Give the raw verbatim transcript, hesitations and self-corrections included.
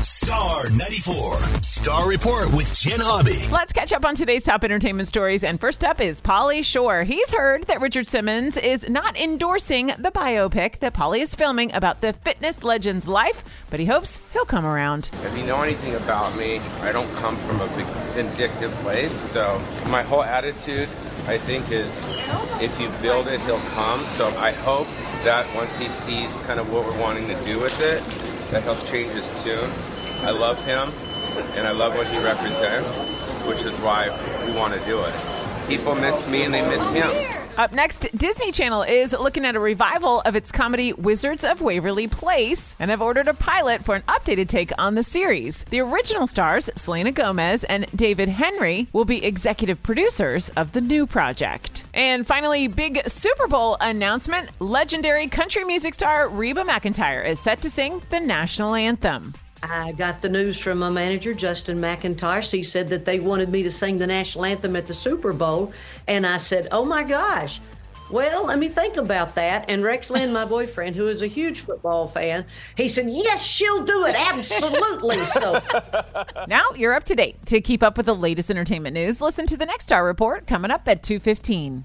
Star ninety-four. Star Report with Jen Hobby. Let's catch up on today's top entertainment stories. And first up is Pauly Shore. He's heard that Richard Simmons is not endorsing the biopic that Pauly is filming about the fitness legend's life, but he hopes he'll come around. If you know anything about me, I don't come from a vindictive place. So my whole attitude, I think, is if you build it, he'll come. So I hope that once he sees kind of what we're wanting to do with it, that he'll change his tune. I love him, and I love what he represents, which is why we want to do it. People miss me, and they miss him. Up next, Disney Channel is looking at a revival of its comedy Wizards of Waverly Place and have ordered a pilot for an updated take on the series. The original stars, Selena Gomez and David Henry, will be executive producers of the new project. And finally, big Super Bowl announcement. Legendary country music star Reba McEntire is set to sing the national anthem. I got the news from my manager, Justin McEntire. He said that they wanted me to sing the national anthem at the Super Bowl. And I said, oh, my gosh. Well, let me think about that. And Rexland, my boyfriend, who is a huge football fan, he said, yes, she'll do it. Absolutely. So now you're up to date. To keep up with the latest entertainment news, listen to the next Star Report coming up at two fifteen.